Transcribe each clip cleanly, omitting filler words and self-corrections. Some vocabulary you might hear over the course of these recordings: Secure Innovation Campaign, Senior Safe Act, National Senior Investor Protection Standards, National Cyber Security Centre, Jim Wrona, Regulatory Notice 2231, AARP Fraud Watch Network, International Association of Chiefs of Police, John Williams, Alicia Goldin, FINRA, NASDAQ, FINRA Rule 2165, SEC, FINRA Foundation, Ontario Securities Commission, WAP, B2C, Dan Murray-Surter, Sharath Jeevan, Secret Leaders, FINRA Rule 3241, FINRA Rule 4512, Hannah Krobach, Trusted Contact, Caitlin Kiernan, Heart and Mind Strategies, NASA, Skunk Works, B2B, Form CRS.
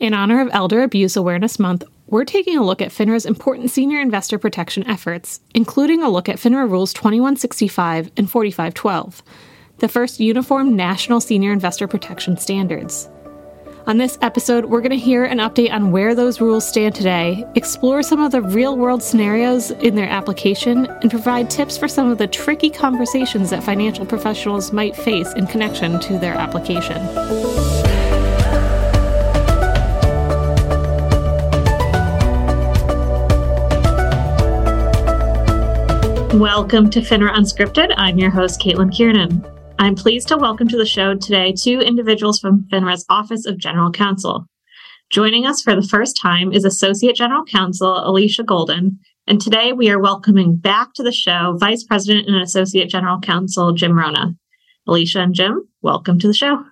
In honor of Elder Abuse Awareness Month, we're taking a look at FINRA's important senior investor protection efforts, including a look at FINRA Rules 2165 and 4512, the first uniform national senior investor protection standards. On this episode, we're going to hear an update on where those rules stand today, explore some of the real-world scenarios in their application, and provide tips for some of the tricky conversations that financial professionals might face in connection to their application. Welcome to FINRA Unscripted. I'm your host, Caitlin Kiernan. I'm pleased to welcome to the show today two individuals from FINRA's Office of General Counsel. Joining us for the first time is Associate General Counsel Alicia Goldin, and today we are welcoming back to the show Vice President and Associate General Counsel Jim Wrona. Alicia and Jim, welcome to the show.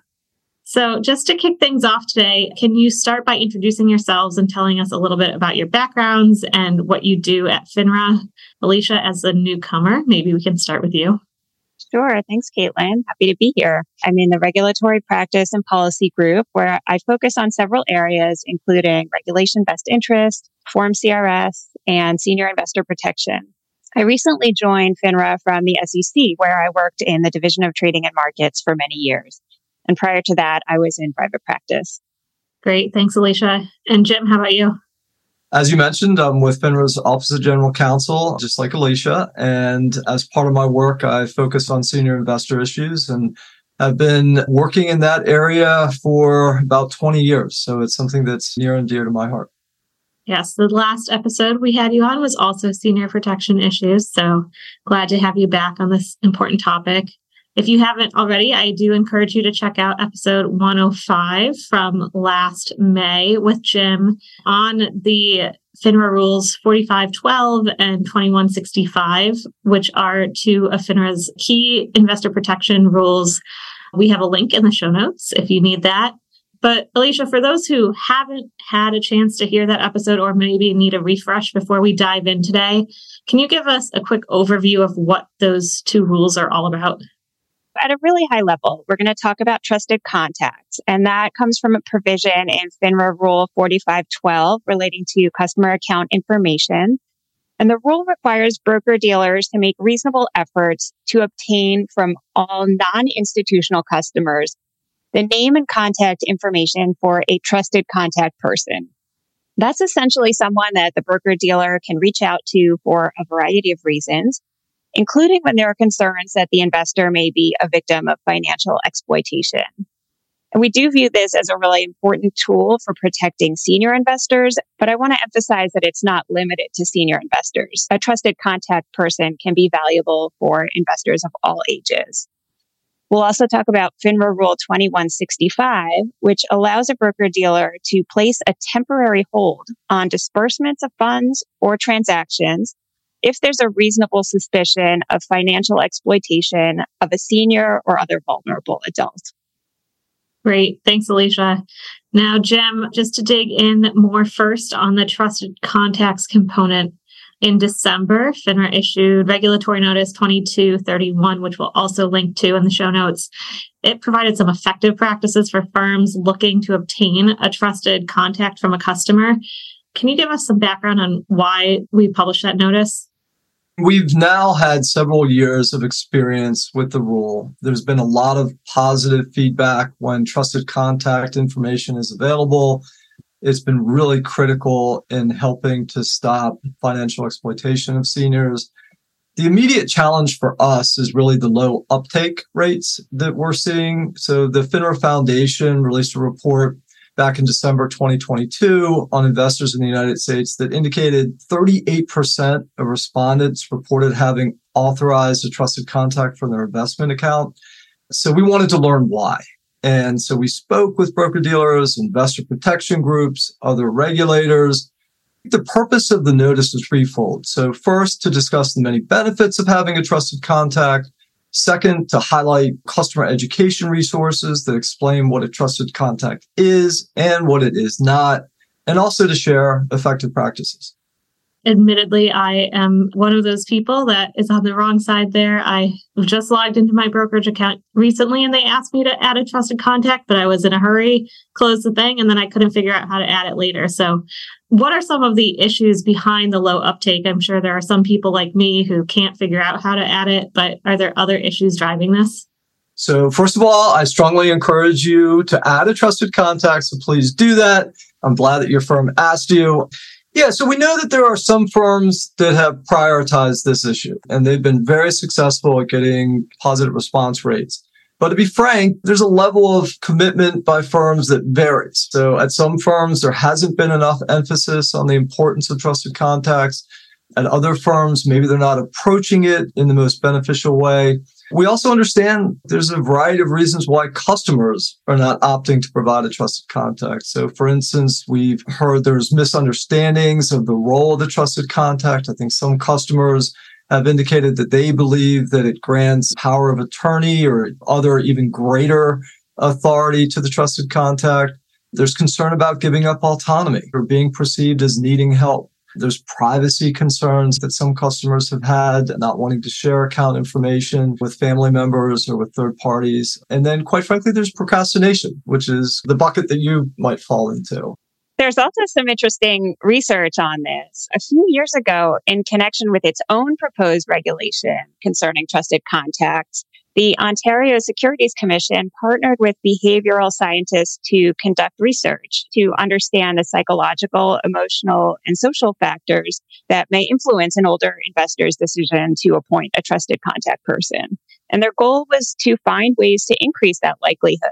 So just to kick things off today, can you start by introducing yourselves and telling us a little bit about your backgrounds and what you do at FINRA? Alicia, as a newcomer, maybe we can start with you. Sure. Thanks, Caitlin. Happy to be here. I'm in the Regulatory Practice and Policy Group, where I focus on several areas, including regulation best interest, Form CRS, and senior investor protection. I recently joined FINRA from the SEC, where I worked in the Division of Trading and Markets for many years. And prior to that, I was in private practice. Great. Thanks, Alicia. And Jim, how about you? As you mentioned, I'm with FINRA's Office of General Counsel, just like Alicia, and as part of my work, I focus on senior investor issues, and I've been working in that area for about 20 years, so it's something that's near and dear to my heart. Yes, the last episode we had you on was also senior protection issues, so glad to have you back on this important topic. If you haven't already, I do encourage you to check out episode 105 from last May with Jim on the FINRA rules 4512 and 2165, which are two of FINRA's key investor protection rules. We have a link in the show notes if you need that. But Alicia, for those who haven't had a chance to hear that episode or maybe need a refresh before we dive in today, can you give us a quick overview of what those two rules are all about? At a really high level, we're going to talk about trusted contacts, and that comes from a provision in FINRA Rule 4512 relating to customer account information. And the rule requires broker-dealers to make reasonable efforts to obtain from all non-institutional customers the name and contact information for a trusted contact person. That's essentially someone that the broker-dealer can reach out to for a variety of reasons, including when there are concerns that the investor may be a victim of financial exploitation. And we do view this as a really important tool for protecting senior investors, but I want to emphasize that it's not limited to senior investors. A trusted contact person can be valuable for investors of all ages. We'll also talk about FINRA Rule 2165, which allows a broker-dealer to place a temporary hold on disbursements of funds or transactions if there's a reasonable suspicion of financial exploitation of a senior or other vulnerable adult. Great. Thanks, Alicia. Now, Jim, just to dig in more first on the trusted contacts component, in December, FINRA issued Regulatory Notice 2231, which we'll also link to in the show notes. It provided some effective practices for firms looking to obtain a trusted contact from a customer. Can you give us some background on why we published that notice? We've now had several years of experience with the rule. There's been a lot of positive feedback when trusted contact information is available. It's been really critical in helping to stop financial exploitation of seniors. The immediate challenge for us is really the low uptake rates that we're seeing. So the FINRA Foundation released a report back in December 2022 on investors in the United States that indicated 38% of respondents reported having authorized a trusted contact from their investment account. So we wanted to learn why. And so we spoke with broker-dealers, investor protection groups, other regulators. The purpose of the notice is threefold. So first, to discuss the many benefits of having a trusted contact. Second, to highlight customer education resources that explain what a trusted contact is and what it is not, and also to share effective practices. Admittedly, I am one of those people that is on the wrong side there. I just logged into my brokerage account recently and they asked me to add a trusted contact, but I was in a hurry, closed the thing, and then I couldn't figure out how to add it later. So what are some of the issues behind the low uptake? I'm sure there are some people like me who can't figure out how to add it, but are there other issues driving this? So first of all, I strongly encourage you to add a trusted contact. So please do that. I'm glad that your firm asked you. Yeah, so we know that there are some firms that have prioritized this issue, and they've been very successful at getting positive response rates. But to be frank, there's a level of commitment by firms that varies. So at some firms, there hasn't been enough emphasis on the importance of trusted contacts. At other firms, maybe they're not approaching it in the most beneficial way. We also understand there's a variety of reasons why customers are not opting to provide a trusted contact. So for instance, we've heard there's misunderstandings of the role of the trusted contact. I think some customers have indicated that they believe that it grants power of attorney or other even greater authority to the trusted contact. There's concern about giving up autonomy or being perceived as needing help. There's privacy concerns that some customers have had, not wanting to share account information with family members or with third parties. And then, quite frankly, there's procrastination, which is the bucket that you might fall into. There's also some interesting research on this. A few years ago, in connection with its own proposed regulation concerning trusted contacts, the Ontario Securities Commission partnered with behavioral scientists to conduct research to understand the psychological, emotional, and social factors that may influence an older investor's decision to appoint a trusted contact person. And their goal was to find ways to increase that likelihood.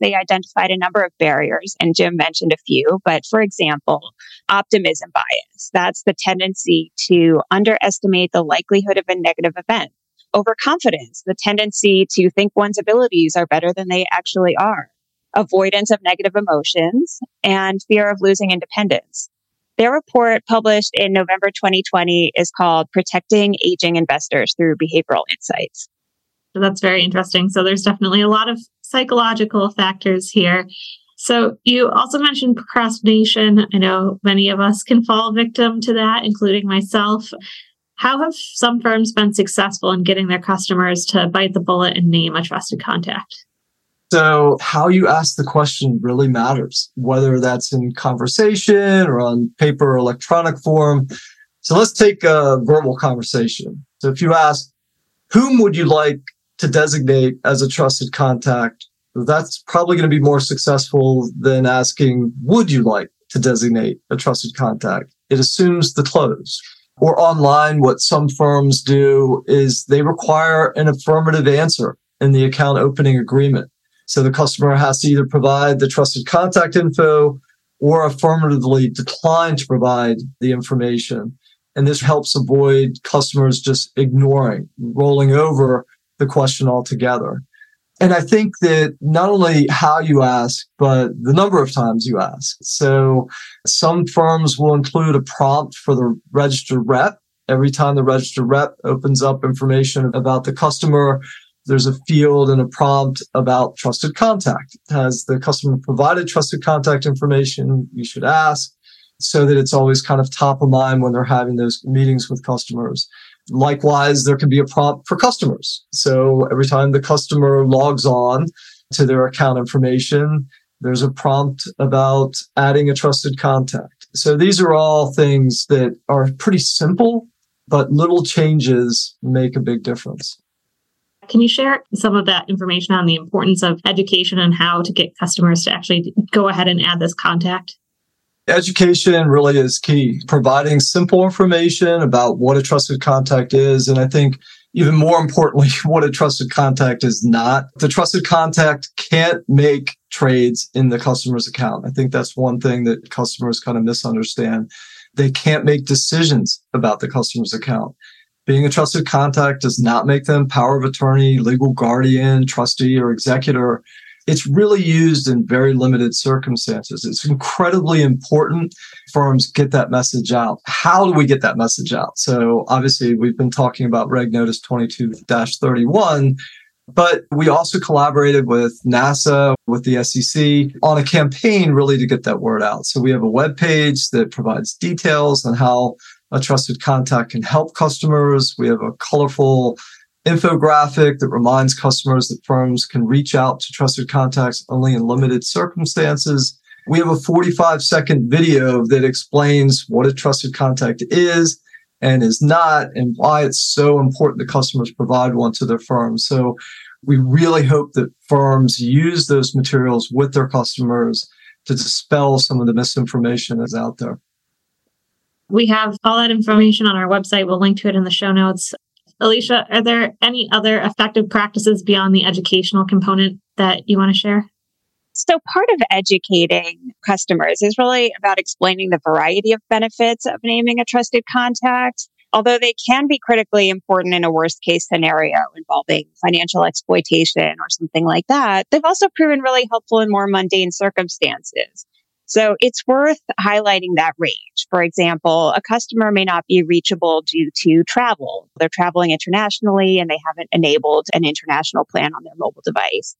They identified a number of barriers, and Jim mentioned a few, but for example, optimism bias. That's the tendency to underestimate the likelihood of a negative event. Overconfidence, the tendency to think one's abilities are better than they actually are, avoidance of negative emotions, and fear of losing independence. Their report, published in November 2020, is called Protecting Aging Investors Through Behavioral Insights. That's very interesting. So there's definitely a lot of psychological factors here. So you also mentioned procrastination. I know many of us can fall victim to that, including myself. How have some firms been successful in getting their customers to bite the bullet and name a trusted contact? So how you ask the question really matters, whether that's in conversation or on paper or electronic form. So let's take a verbal conversation. So if you ask, whom would you like to designate as a trusted contact? That's probably going to be more successful than asking, would you like to designate a trusted contact? It assumes the close. Or online, what some firms do is they require an affirmative answer in the account opening agreement. So the customer has to either provide the trusted contact info or affirmatively decline to provide the information. And this helps avoid customers just ignoring, rolling over the question altogether. And I think that not only how you ask, but the number of times you ask. So some firms will include a prompt for the registered rep. Every time the registered rep opens up information about the customer, there's a field and a prompt about trusted contact. Has the customer provided trusted contact information? You should ask, so that it's always kind of top of mind when they're having those meetings with customers. Likewise, there can be a prompt for customers. So every time the customer logs on to their account information, there's a prompt about adding a trusted contact. So these are all things that are pretty simple, but little changes make a big difference. Can you share some of that information on the importance of education and how to get customers to actually go ahead and add this contact? Education really is key, providing simple information about what a trusted contact is. And I think even more importantly, what a trusted contact is not. The trusted contact can't make trades in the customer's account. I think that's one thing that customers kind of misunderstand. They can't make decisions about the customer's account. Being a trusted contact does not make them power of attorney, legal guardian, trustee, or executor. It's really used in very limited circumstances. It's incredibly important firms get that message out. How do we get that message out? So obviously, we've been talking about Reg Notice 22-31, but we also collaborated with NASA, with the SEC, on a campaign really to get that word out. So we have a webpage that provides details on how A trusted contact can help customers. We have a colorful infographic that reminds customers that firms can reach out to trusted contacts only in limited circumstances. We have a 45-second video that explains what a trusted contact is and is not, and why it's so important that customers provide one to their firms. So we really hope that firms use those materials with their customers to dispel some of the misinformation that's out there. We have all that information on our website. We'll link to it in the show notes. Alicia, are there any other effective practices beyond the educational component that you want to share? So part of educating customers is really about explaining the variety of benefits of naming a trusted contact, although they can be critically important in a worst-case scenario involving financial exploitation or something like that. They've also proven really helpful in more mundane circumstances. So it's worth highlighting that range. For example, a customer may not be reachable due to travel. They're traveling internationally and they haven't enabled an international plan on their mobile device.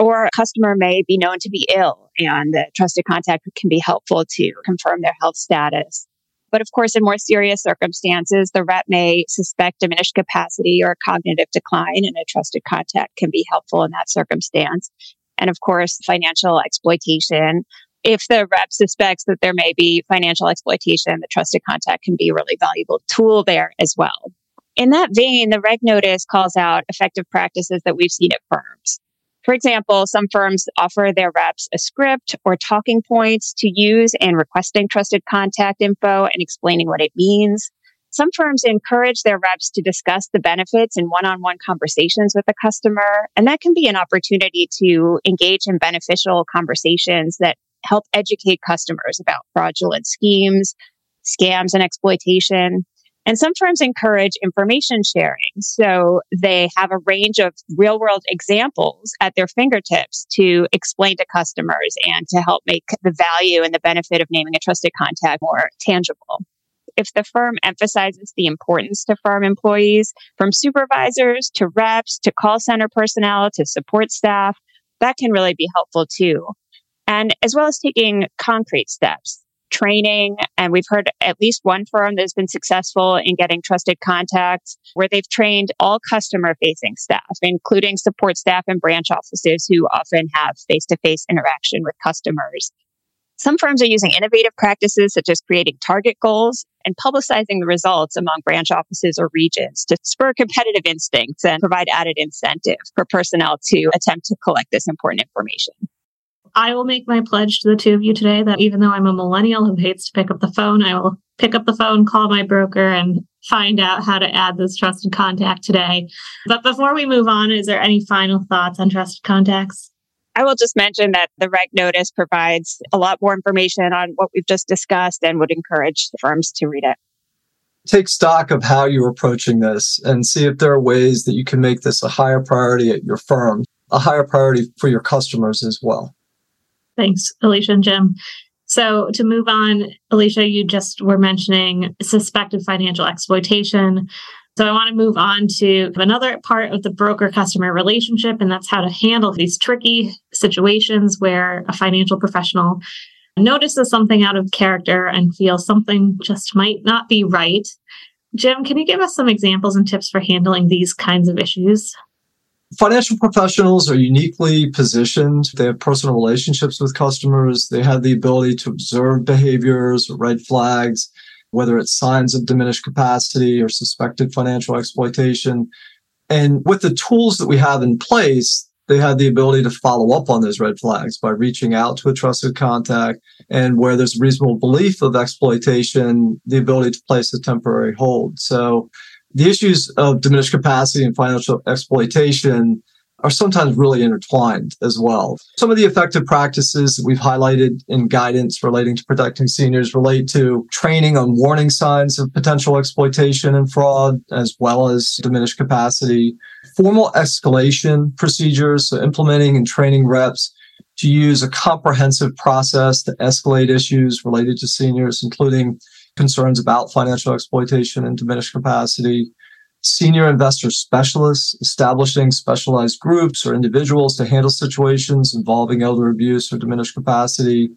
Or a customer may be known to be ill, and the trusted contact can be helpful to confirm their health status. But of course, in more serious circumstances, the rep may suspect diminished capacity or cognitive decline, and a trusted contact can be helpful in that circumstance. And of course, financial exploitation. If the rep suspects that there may be financial exploitation, the trusted contact can be a really valuable tool there as well. In that vein, the Reg Notice calls out effective practices that we've seen at firms. For example, some firms offer their reps a script or talking points to use in requesting trusted contact info and explaining what it means. Some firms encourage their reps to discuss the benefits in one-on-one conversations with the customer, and that can be an opportunity to engage in beneficial conversations that help educate customers about fraudulent schemes, scams, and exploitation. And some firms encourage information sharing, so they have a range of real-world examples at their fingertips to explain to customers and to help make the value and the benefit of naming a trusted contact more tangible. If the firm emphasizes the importance to firm employees, from supervisors to reps to call center personnel to support staff, that can really be helpful too. And as well as taking concrete steps. Training, and we've heard at least one firm that's been successful in getting trusted contacts where they've trained all customer-facing staff, including support staff and branch offices who often have face-to-face interaction with customers. Some firms are using innovative practices such as creating target goals and publicizing the results among branch offices or regions to spur competitive instincts and provide added incentive for personnel to attempt to collect this important information. I will make my pledge to the two of you today that even though I'm a millennial who hates to pick up the phone, I will pick up the phone, call my broker, and find out how to add this trusted contact today. But before we move on, is there any final thoughts on trusted contacts? I will just mention that the Reg Notice provides a lot more information on what we've just discussed and would encourage firms to read it. Take stock of how you're approaching this and see if there are ways that you can make this a higher priority at your firm, a higher priority for your customers as well. Thanks, Alicia and Jim. So to move on, Alicia, you just were mentioning suspected financial exploitation. So I want to move on to another part of the broker-customer relationship, and that's how to handle these tricky situations where a financial professional notices something out of character and feels something just might not be right. Jim, can you give us some examples and tips for handling these kinds of issues? Financial professionals are uniquely positioned. They have personal relationships with customers. They have the ability to observe behaviors or red flags, whether it's signs of diminished capacity or suspected financial exploitation. And with the tools that we have in place, they have the ability to follow up on those red flags by reaching out to a trusted contact. And where there's reasonable belief of exploitation, the ability to place a temporary hold. So the issues of diminished capacity and financial exploitation are sometimes really intertwined as well. Some of the effective practices that we've highlighted in guidance relating to protecting seniors relate to training on warning signs of potential exploitation and fraud, as well as diminished capacity. Formal escalation procedures, so implementing and training reps to use a comprehensive process to escalate issues related to seniors, including concerns about financial exploitation and diminished capacity. Senior investor specialists, establishing specialized groups or individuals to handle situations involving elder abuse or diminished capacity.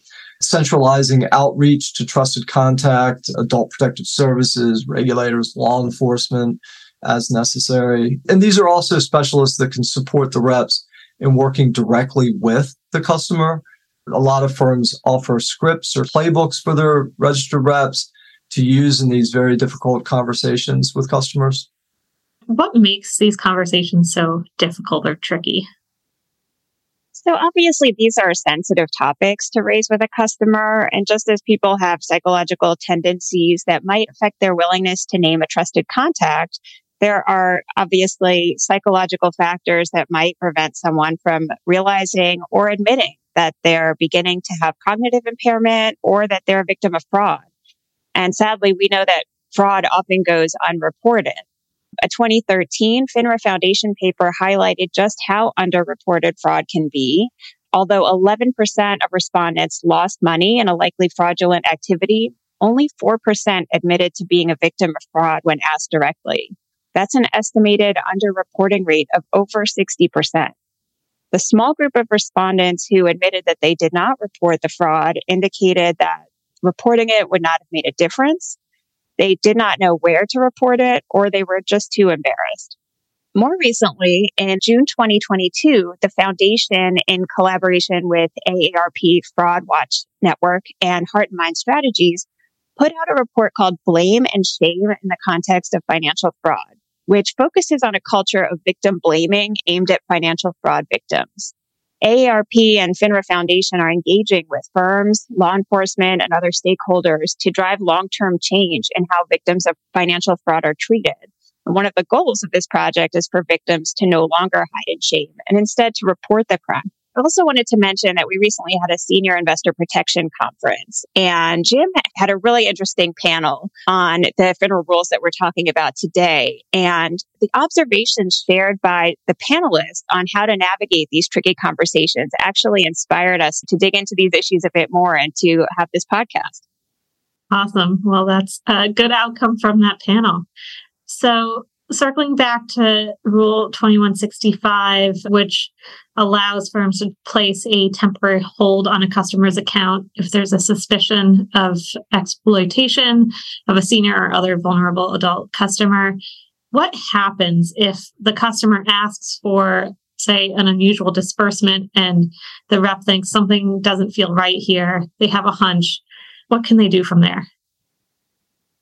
centralizing outreach to trusted contact, adult protective services, regulators, law enforcement as necessary. And these are also specialists that can support the reps in working directly with the customer. A lot of firms offer scripts or playbooks for their registered reps to use in these very difficult conversations with customers. What makes these conversations so difficult or tricky? So obviously, these are sensitive topics to raise with a customer. And just as people have psychological tendencies that might affect their willingness to name a trusted contact, there are obviously psychological factors that might prevent someone from realizing or admitting that they're beginning to have cognitive impairment or that they're a victim of fraud. And sadly, we know that fraud often goes unreported. A 2013 FINRA Foundation paper highlighted just how underreported fraud can be. Although 11% of respondents lost money in a likely fraudulent activity, only 4% admitted to being a victim of fraud when asked directly. That's an estimated underreporting rate of over 60%. The small group of respondents who admitted that they did not report the fraud indicated that reporting it would not have made a difference. They did not know where to report it, or they were just too embarrassed. More recently, in June 2022, the Foundation, in collaboration with AARP Fraud Watch Network and Heart and Mind Strategies, put out a report called Blame and Shame in the Context of Financial Fraud, which focuses on a culture of victim blaming aimed at financial fraud victims. AARP and FINRA Foundation are engaging with firms, law enforcement, and other stakeholders to drive long-term change in how victims of financial fraud are treated. And one of the goals of this project is for victims to no longer hide in shame and instead to report the crime. I also wanted to mention that we recently had a senior investor protection conference, and Jim had a really interesting panel on the federal rules that we're talking about today. And the observations shared by the panelists on how to navigate these tricky conversations actually inspired us to dig into these issues a bit more and to have this podcast. Awesome. Well, that's a good outcome from that panel. So, circling back to Rule 2165, which allows firms to place a temporary hold on a customer's account if there's a suspicion of exploitation of a senior or other vulnerable adult customer. What happens if the customer asks for, say, an unusual disbursement and the rep thinks something doesn't feel right here? They have a hunch. What can they do from there?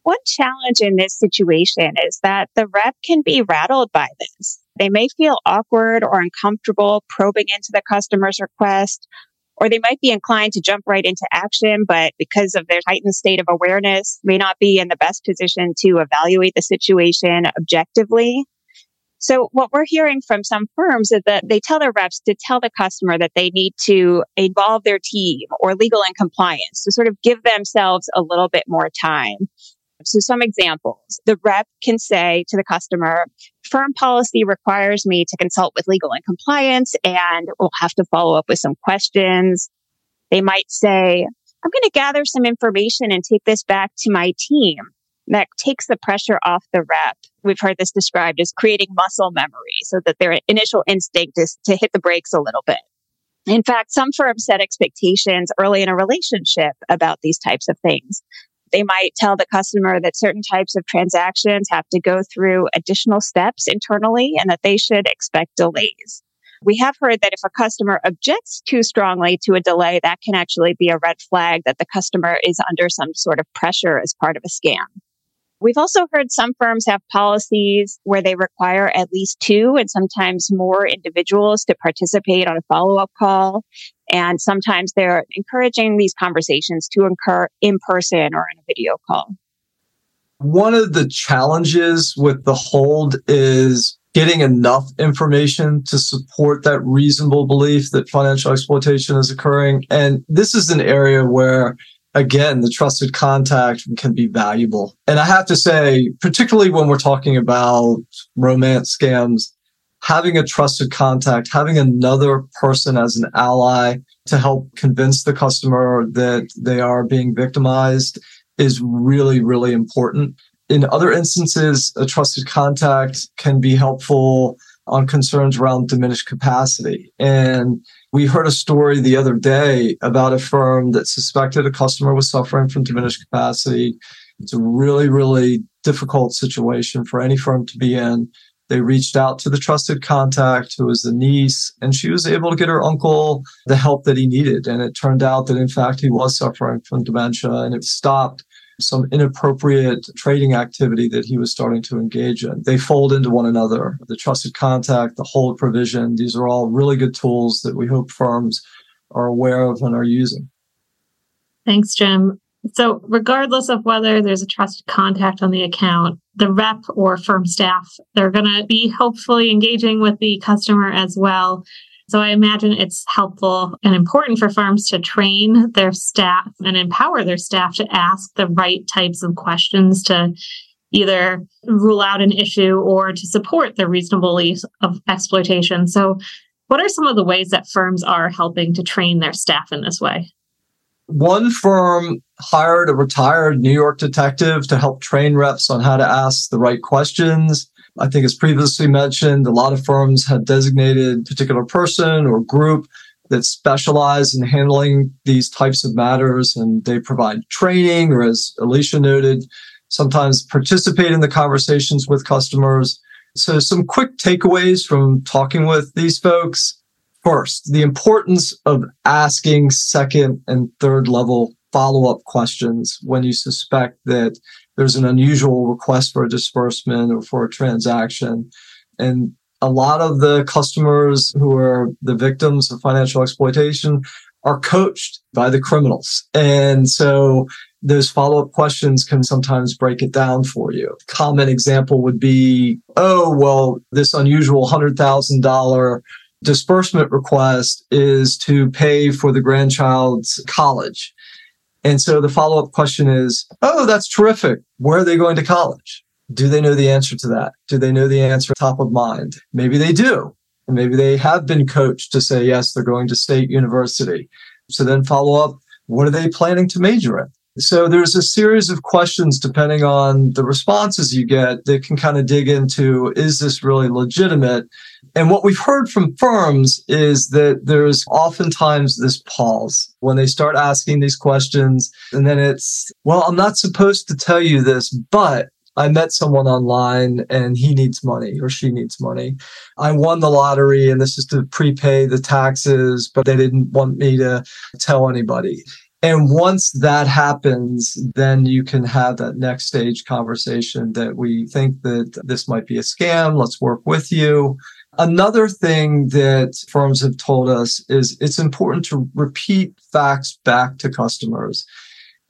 One challenge in this situation is that the rep can be rattled by this. They may feel awkward or uncomfortable probing into the customer's request, or they might be inclined to jump right into action, but because of their heightened state of awareness, may not be in the best position to evaluate the situation objectively. So what we're hearing from some firms is that they tell their reps to tell the customer that they need to involve their team or legal and compliance to sort of give themselves a little bit more time. So some examples, the rep can say to the customer, firm policy requires me to consult with legal and compliance, and we'll have to follow up with some questions. They might say, I'm going to gather some information and take this back to my team. That takes the pressure off the rep. We've heard this described as creating muscle memory so that their initial instinct is to hit the brakes a little bit. In fact, some firms set expectations early in a relationship about these types of things. They might tell the customer that certain types of transactions have to go through additional steps internally and that they should expect delays. We have heard that if a customer objects too strongly to a delay, that can actually be a red flag that the customer is under some sort of pressure as part of a scam. We've also heard some firms have policies where they require at least two and sometimes more individuals to participate on a follow-up call. And sometimes they're encouraging these conversations to occur in person or in a video call. One of the challenges with the hold is getting enough information to support that reasonable belief that financial exploitation is occurring. And this is an area where, again, the trusted contact can be valuable. And I have to say, particularly when we're talking about romance scams, having a trusted contact, having another person as an ally to help convince the customer that they are being victimized is really, really important. In other instances, a trusted contact can be helpful on concerns around diminished capacity. And we heard a story the other day about a firm that suspected a customer was suffering from diminished capacity. It's a really, really difficult situation for any firm to be in. They reached out to the trusted contact, who was the niece, and she was able to get her uncle the help that he needed. And it turned out that, in fact, he was suffering from dementia, and it stopped some inappropriate trading activity that he was starting to engage in. They fold into one another. The trusted contact, the hold provision, these are all really good tools that we hope firms are aware of and are using. Thanks, Jim. So regardless of whether there's a trusted contact on the account, the rep or firm staff, they're going to be hopefully engaging with the customer as well. So I imagine it's helpful and important for firms to train their staff and empower their staff to ask the right types of questions to either rule out an issue or to support the reasonable belief of exploitation. So what are some of the ways that firms are helping to train their staff in this way? One firm hired a retired New York detective to help train reps on how to ask the right questions. I think, as previously mentioned, a lot of firms had designated particular person or group that specialize in handling these types of matters, and they provide training, or as Alicia noted, sometimes participate in the conversations with customers. So some quick takeaways from talking with these folks. First, the importance of asking second and third level follow-up questions when you suspect that there's an unusual request for a disbursement or for a transaction. And a lot of the customers who are the victims of financial exploitation are coached by the criminals. And so those follow-up questions can sometimes break it down for you. A common example would be, oh, well, this unusual $100,000 disbursement request is to pay for the grandchild's college. And so the follow-up question is, oh, that's terrific. Where are they going to college? Do they know the answer to that? Do they know the answer top of mind? Maybe they do. And maybe they have been coached to say, yes, they're going to State University. So then follow up, what are they planning to major in? So there's a series of questions, depending on the responses you get, that can kind of dig into, is this really legitimate? And what we've heard from firms is that there's oftentimes this pause when they start asking these questions. And then it's, well, I'm not supposed to tell you this, but I met someone online and he needs money or she needs money. I won the lottery and this is to prepay the taxes, but they didn't want me to tell anybody. And once that happens, then you can have that next stage conversation that we think that this might be a scam. Let's work with you. Another thing that firms have told us is it's important to repeat facts back to customers.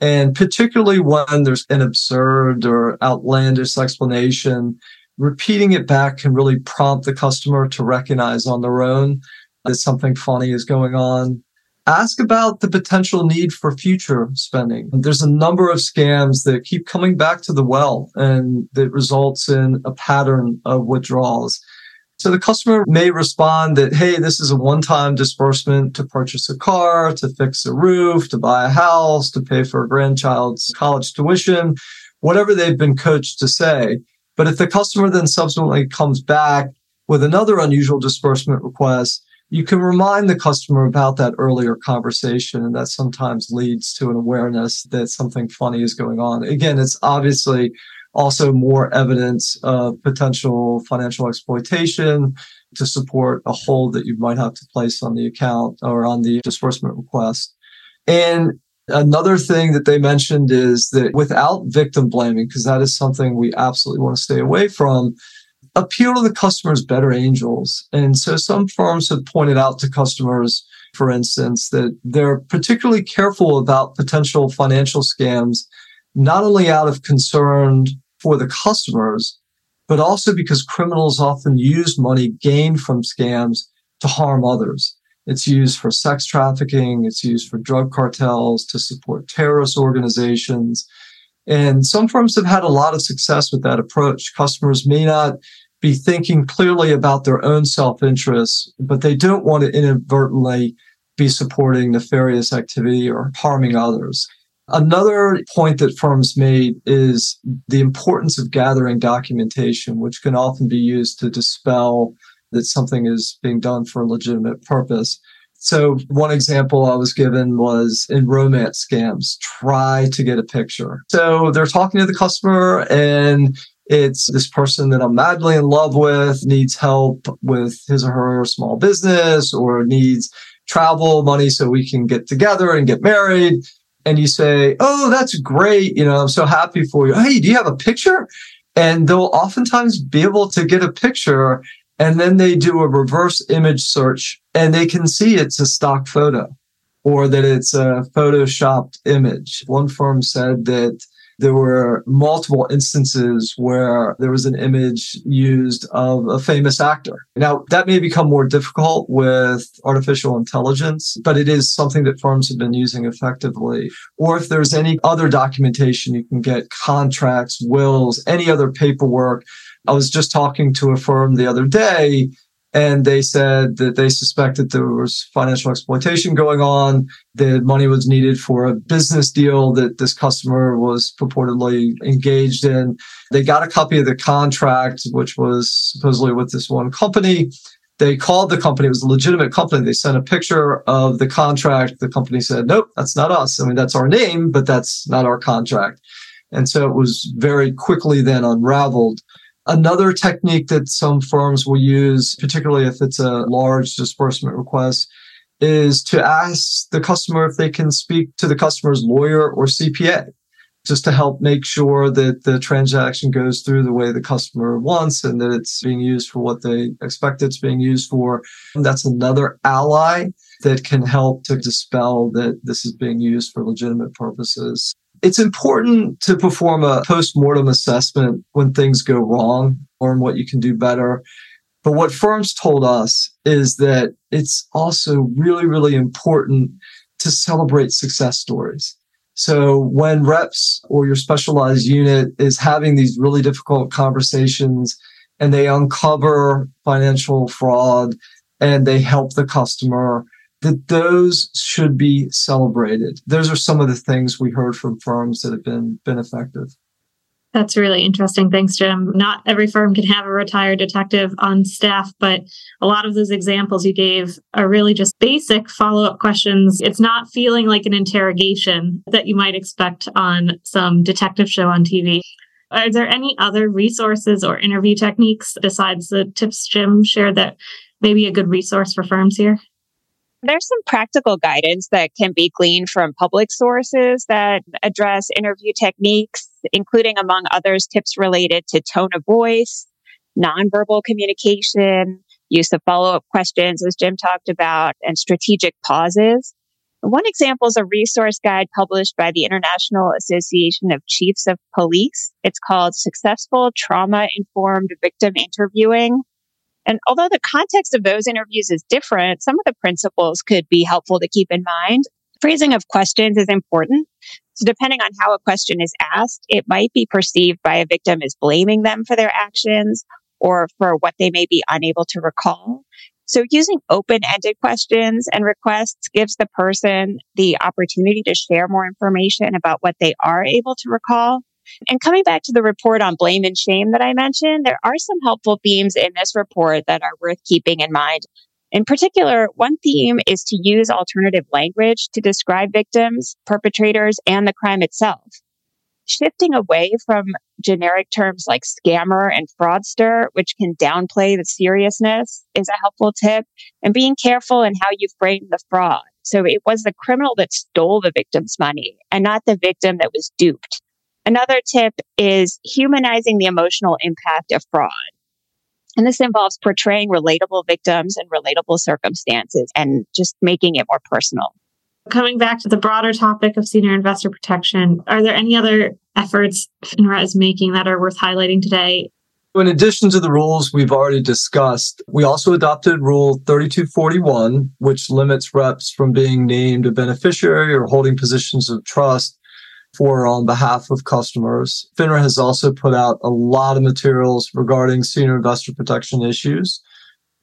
And particularly when there's an absurd or outlandish explanation, repeating it back can really prompt the customer to recognize on their own that something funny is going on. Ask about the potential need for future spending. There's a number of scams that keep coming back to the well, and that results in a pattern of withdrawals. So the customer may respond that, hey, this is a one-time disbursement to purchase a car, to fix a roof, to buy a house, to pay for a grandchild's college tuition, whatever they've been coached to say. But if the customer then subsequently comes back with another unusual disbursement request, you can remind the customer about that earlier conversation, and that sometimes leads to an awareness that something funny is going on. Again, it's obviously also more evidence of potential financial exploitation to support a hold that you might have to place on the account or on the disbursement request. And another thing that they mentioned is that without victim blaming, because that is something we absolutely want to stay away from, appeal to the customer's better angels. And so some firms have pointed out to customers, for instance, that they're particularly careful about potential financial scams, not only out of concern for the customers, but also because criminals often use money gained from scams to harm others. It's used for sex trafficking, it's used for drug cartels, to support terrorist organizations. And some firms have had a lot of success with that approach. Customers may not be thinking clearly about their own self-interests, but they don't want to inadvertently be supporting nefarious activity or harming others. Another point that firms made is the importance of gathering documentation, which can often be used to dispel that something is being done for a legitimate purpose. So one example I was given was in romance scams, try to get a picture. So they're talking to the customer and it's this person that I'm madly in love with, needs help with his or her small business or needs travel money so we can get together and get married. And you say, oh, that's great. You know, I'm so happy for you. Hey, do you have a picture? And they'll oftentimes be able to get a picture. And then they do a reverse image search and they can see it's a stock photo or that it's a Photoshopped image. One firm said that there were multiple instances where there was an image used of a famous actor. Now, that may become more difficult with artificial intelligence, but it is something that firms have been using effectively. Or if there's any other documentation, you can get contracts, wills, any other paperwork. I was just talking to a firm the other day, and they said that they suspected there was financial exploitation going on, that money was needed for a business deal that this customer was purportedly engaged in. They got a copy of the contract, which was supposedly with this one company. They called the company. It was a legitimate company. They sent a picture of the contract. The company said, nope, that's not us. I mean, that's our name, but that's not our contract. And so it was very quickly then unraveled. Another technique that some firms will use, particularly if it's a large disbursement request, is to ask the customer if they can speak to the customer's lawyer or CPA, just to help make sure that the transaction goes through the way the customer wants and that it's being used for what they expect it's being used for. And that's another ally that can help to dispel that this is being used for legitimate purposes. It's important to perform a post-mortem assessment when things go wrong or in what you can do better. But what firms told us is that it's also really, really important to celebrate success stories. So when reps or your specialized unit is having these really difficult conversations and they uncover financial fraud and they help the customer, that those should be celebrated. Those are some of the things we heard from firms that have been effective. That's really interesting. Thanks, Jim. Not every firm can have a retired detective on staff, but a lot of those examples you gave are really just basic follow-up questions. It's not feeling like an interrogation that you might expect on some detective show on TV. Are there any other resources or interview techniques besides the tips Jim shared that may be a good resource for firms here? There's some practical guidance that can be gleaned from public sources that address interview techniques, including, among others, tips related to tone of voice, nonverbal communication, use of follow-up questions, as Jim talked about, and strategic pauses. One example is a resource guide published by the International Association of Chiefs of Police. It's called Successful Trauma-Informed Victim Interviewing. And although the context of those interviews is different, some of the principles could be helpful to keep in mind. Phrasing of questions is important. So depending on how a question is asked, it might be perceived by a victim as blaming them for their actions or for what they may be unable to recall. So using open-ended questions and requests gives the person the opportunity to share more information about what they are able to recall. And coming back to the report on blame and shame that I mentioned, there are some helpful themes in this report that are worth keeping in mind. In particular, one theme is to use alternative language to describe victims, perpetrators, and the crime itself. Shifting away from generic terms like scammer and fraudster, which can downplay the seriousness, is a helpful tip, and being careful in how you frame the fraud. So it was the criminal that stole the victim's money and not the victim that was duped. Another tip is humanizing the emotional impact of fraud. And this involves portraying relatable victims and relatable circumstances and just making it more personal. Coming back to the broader topic of senior investor protection, are there any other efforts FINRA is making that are worth highlighting today? In addition to the rules we've already discussed, we also adopted Rule 3241, which limits reps from being named a beneficiary or holding positions of trust for on behalf of customers. FINRA has also put out a lot of materials regarding senior investor protection issues.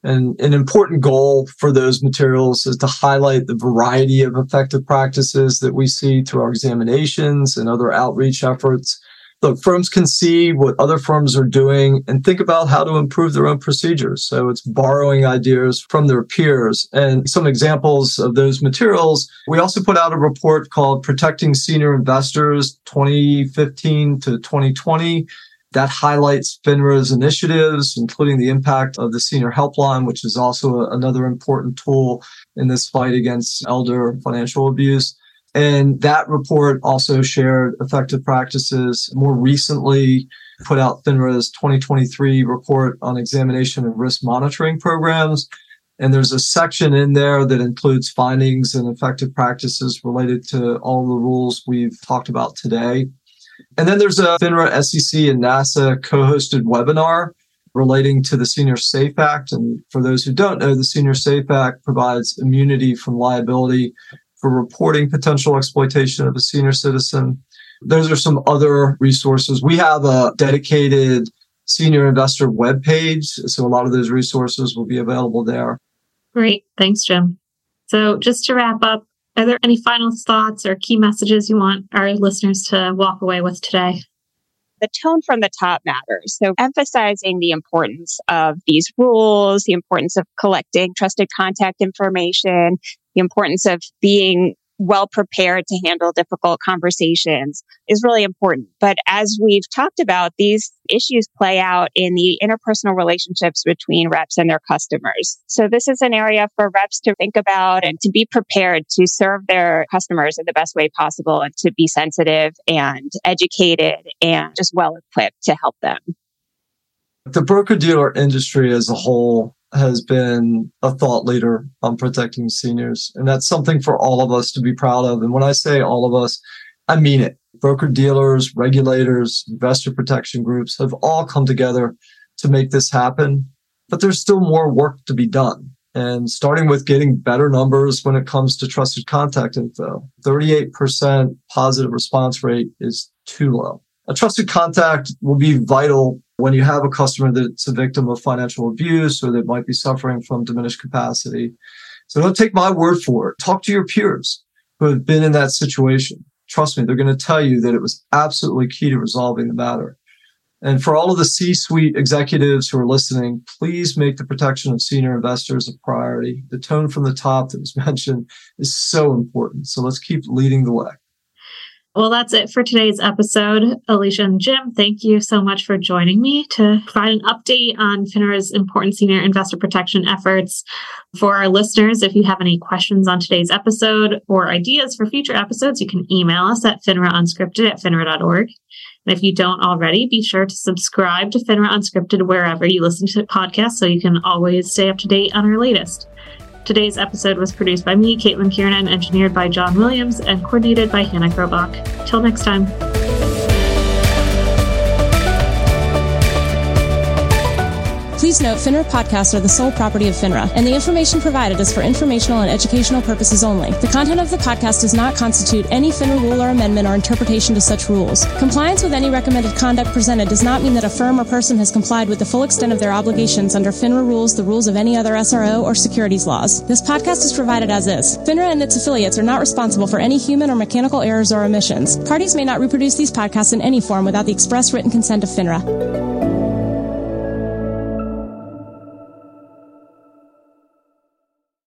And an important goal for those materials is to highlight the variety of effective practices that we see through our examinations and other outreach efforts. Look, firms can see what other firms are doing and think about how to improve their own procedures. So it's borrowing ideas from their peers. And some examples of those materials, we also put out a report called Protecting Senior Investors 2015 to 2020. That highlights FINRA's initiatives, including the impact of the senior helpline, which is also another important tool in this fight against elder financial abuse. And that report also shared effective practices. More recently, put out FINRA's 2023 report on examination and risk monitoring programs. And there's a section in there that includes findings and effective practices related to all the rules we've talked about today. And then there's a FINRA, SEC, and NASA co-hosted webinar relating to the Senior Safe Act. And for those who don't know, the Senior Safe Act provides immunity from liability for reporting potential exploitation of a senior citizen. Those are some other resources. We have a dedicated senior investor webpage, so a lot of those resources will be available there. Great. Thanks, Jim. So just to wrap up, are there any final thoughts or key messages you want our listeners to walk away with today? The tone from the top matters. So emphasizing the importance of these rules, the importance of collecting trusted contact information, the importance of being well prepared to handle difficult conversations is really important. But as we've talked about, these issues play out in the interpersonal relationships between reps and their customers. So this is an area for reps to think about and to be prepared to serve their customers in the best way possible and to be sensitive and educated and just well equipped to help them. The broker-dealer industry as a whole has been a thought leader on protecting seniors. And that's something for all of us to be proud of. And when I say all of us, I mean it. Broker-dealers, regulators, investor protection groups have all come together to make this happen. But there's still more work to be done. And starting with getting better numbers when it comes to trusted contact info. 38% positive response rate is too low. A trusted contact will be vital when you have a customer that's a victim of financial abuse or that might be suffering from diminished capacity. So don't take my word for it. Talk to your peers who have been in that situation. Trust me, they're going to tell you that it was absolutely key to resolving the matter. And for all of the C-suite executives who are listening, please make the protection of senior investors a priority. The tone from the top that was mentioned is so important. So let's keep leading the way. Well, that's it for today's episode. Alicia and Jim, thank you so much for joining me to provide an update on FINRA's important senior investor protection efforts. For our listeners, if you have any questions on today's episode or ideas for future episodes, you can email us at finraUnscripted@finra.org. And if you don't already, be sure to subscribe to FINRA Unscripted wherever you listen to podcasts so you can always stay up to date on our latest. Today's episode was produced by me, Caitlin Kiernan, engineered by John Williams, and coordinated by Hannah Krobach. Till next time. Please note, FINRA podcasts are the sole property of FINRA, and the information provided is for informational and educational purposes only. The content of the podcast does not constitute any FINRA rule or amendment or interpretation to such rules. Compliance with any recommended conduct presented does not mean that a firm or person has complied with the full extent of their obligations under FINRA rules, the rules of any other SRO, or securities laws. This podcast is provided as is. FINRA and its affiliates are not responsible for any human or mechanical errors or omissions. Parties may not reproduce these podcasts in any form without the express written consent of FINRA.